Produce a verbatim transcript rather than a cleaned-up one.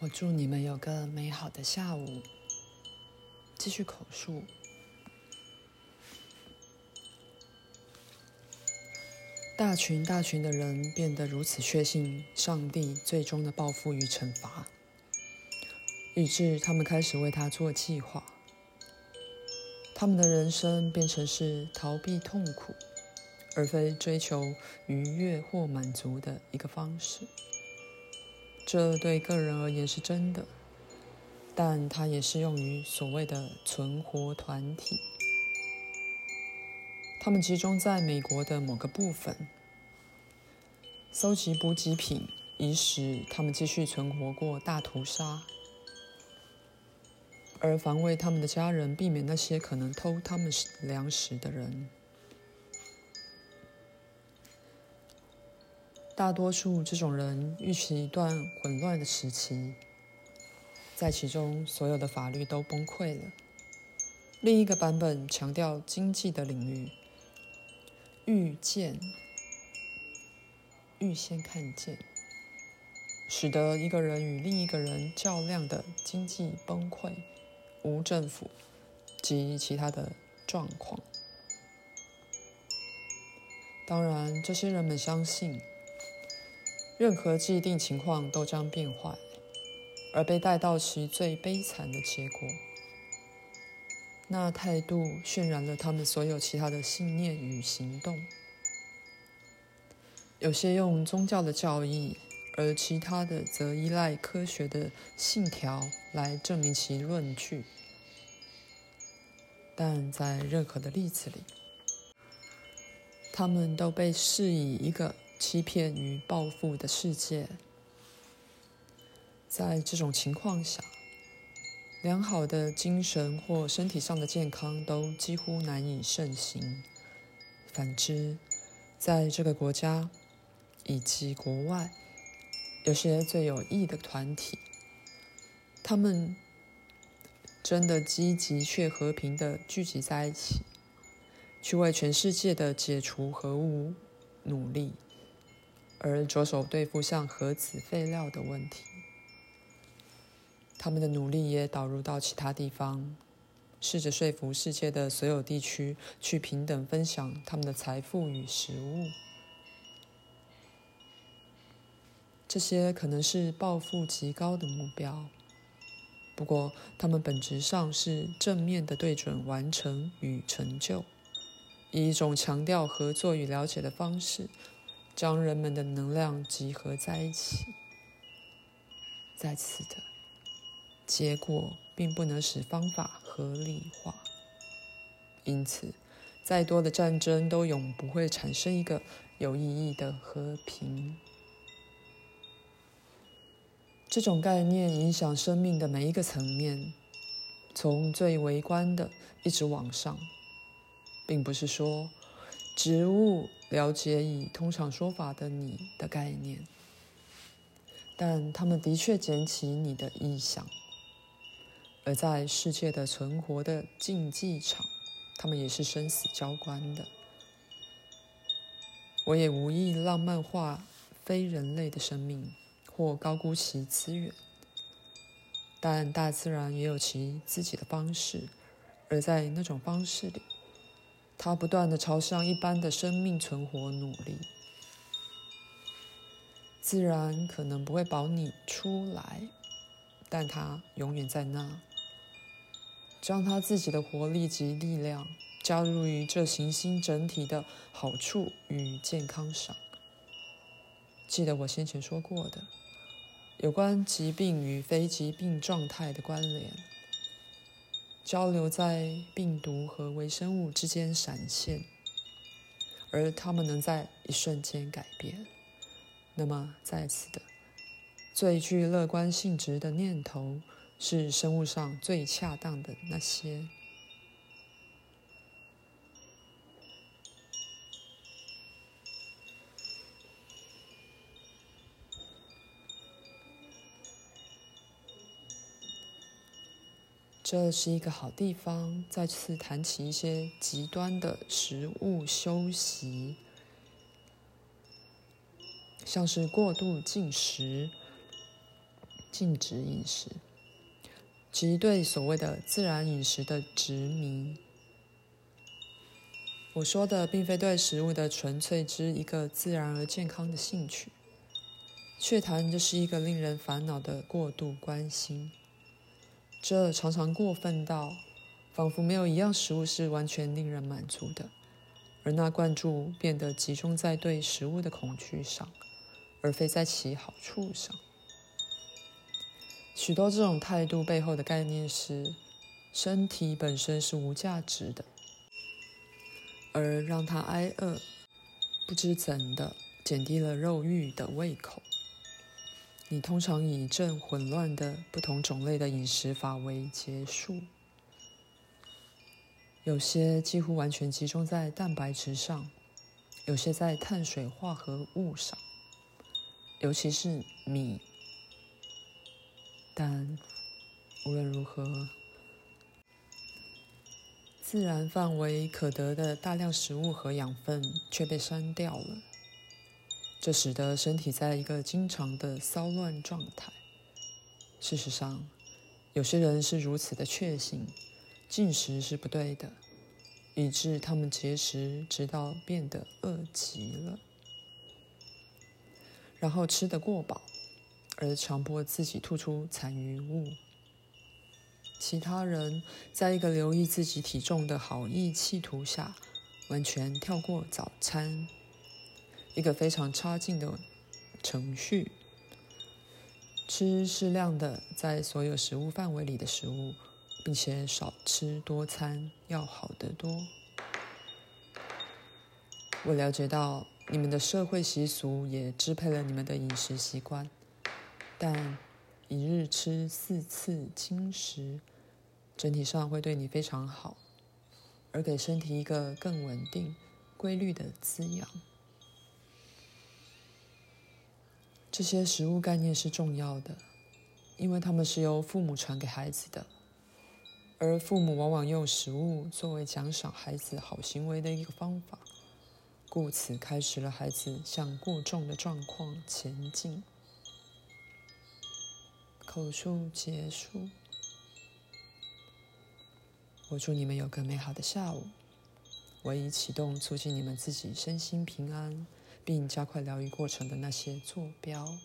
我祝你们有个美好的下午。继续口述。大群大群的人变得如此确信上帝最终的报复与惩罚，以致他们开始为他做计划。他们的人生变成是逃避痛苦，而非追求愉悦或满足的一个方式。这对个人而言是真的，但它也适用于所谓的存活团体。他们集中在美国的某个部分，搜集补给品，以使他们继续存活过大屠杀，而防卫他们的家人，避免那些可能偷他们粮食的人。大多数这种人预期一段混乱的时期，在其中所有的法律都崩溃了。另一个版本强调经济的领域，预见、预先看见，使得一个人与另一个人较量的经济崩溃、无政府及其他的状况。当然，这些人们相信，任何既定情况都将变坏，而被带到其最悲惨的结果。那态度渲染了他们所有其他的信念与行动。有些用宗教的教义，而其他的则依赖科学的信条来证明其论据。但在任何的例子里，他们都被视以一个欺骗与报复的世界。在这种情况下，良好的精神或身体上的健康都几乎难以盛行。反之，在这个国家以及国外，有些最有益的团体，他们真的积极却和平地聚集在一起，去为全世界的解除核武努力，而着手对付像核子废料的问题。他们的努力也导入到其他地方，试着说服世界的所有地区去平等分享他们的财富与食物。这些可能是抱负极高的目标，不过他们本质上是正面的对准完成与成就，以一种强调合作与了解的方式，将人们的能量集合在一起。在此的结果并不能使方法合理化，因此再多的战争都永不会产生一个有意义的和平。这种概念影响生命的每一个层面，从最微观的一直往上。并不是说植物了解以通常说法的你的概念，但他们的确捡起你的意向，而在世界的存活的竞技场，他们也是生死交关的。我也无意浪漫化非人类的生命或高估其资源，但大自然也有其自己的方式，而在那种方式里，它不断地朝向一般的生命存活努力。自然可能不会保你出来，但它永远在那，将它自己的活力及力量加入于这行星整体的好处与健康上。记得我先前说过的有关疾病与非疾病状态的关联，交流在病毒和微生物之间闪现，而它们能在一瞬间改变。那么在此的最具乐观性质的念头是生物上最恰当的那些。这是一个好地方，再次谈起一些极端的食物休息，像是过度进食，禁止饮食，即对所谓的自然饮食的执迷。我说的并非对食物的纯粹之一个自然而健康的兴趣，却谈这是一个令人烦恼的过度关心。这常常过分到仿佛没有一样食物是完全令人满足的，而那灌注变得集中在对食物的恐惧上，而非在其好处上。许多这种态度背后的概念是，身体本身是无价值的，而让它挨饿，不知怎的减低了肉欲的胃口。你通常以一阵混乱的不同种类的饮食法为结束，有些几乎完全集中在蛋白质上，有些在碳水化合物上，尤其是米。但无论如何，自然范围可得的大量食物和养分却被删掉了，这使得身体在一个经常的骚乱状态。事实上，有些人是如此的确信进食是不对的，以致他们节食直到变得饿极了，然后吃得过饱，而强迫自己吐出残余物。其他人在一个留意自己体重的好意企图下，完全跳过早餐，一个非常差劲的程序。吃适量的在所有食物范围里的食物，并且少吃多餐，要好得多。我了解到你们的社会习俗也支配了你们的饮食习惯，但一日吃四次轻食，整体上会对你非常好，而给身体一个更稳定、规律的滋养。这些食物概念是重要的，因为它们是由父母传给孩子的，而父母往往用食物作为奖赏孩子好行为的一个方法，故此开始了孩子向过重的状况前进。口述结束。我祝你们有个美好的下午。我已启动促进你们自己身心平安，并加快疗愈过程的那些坐标。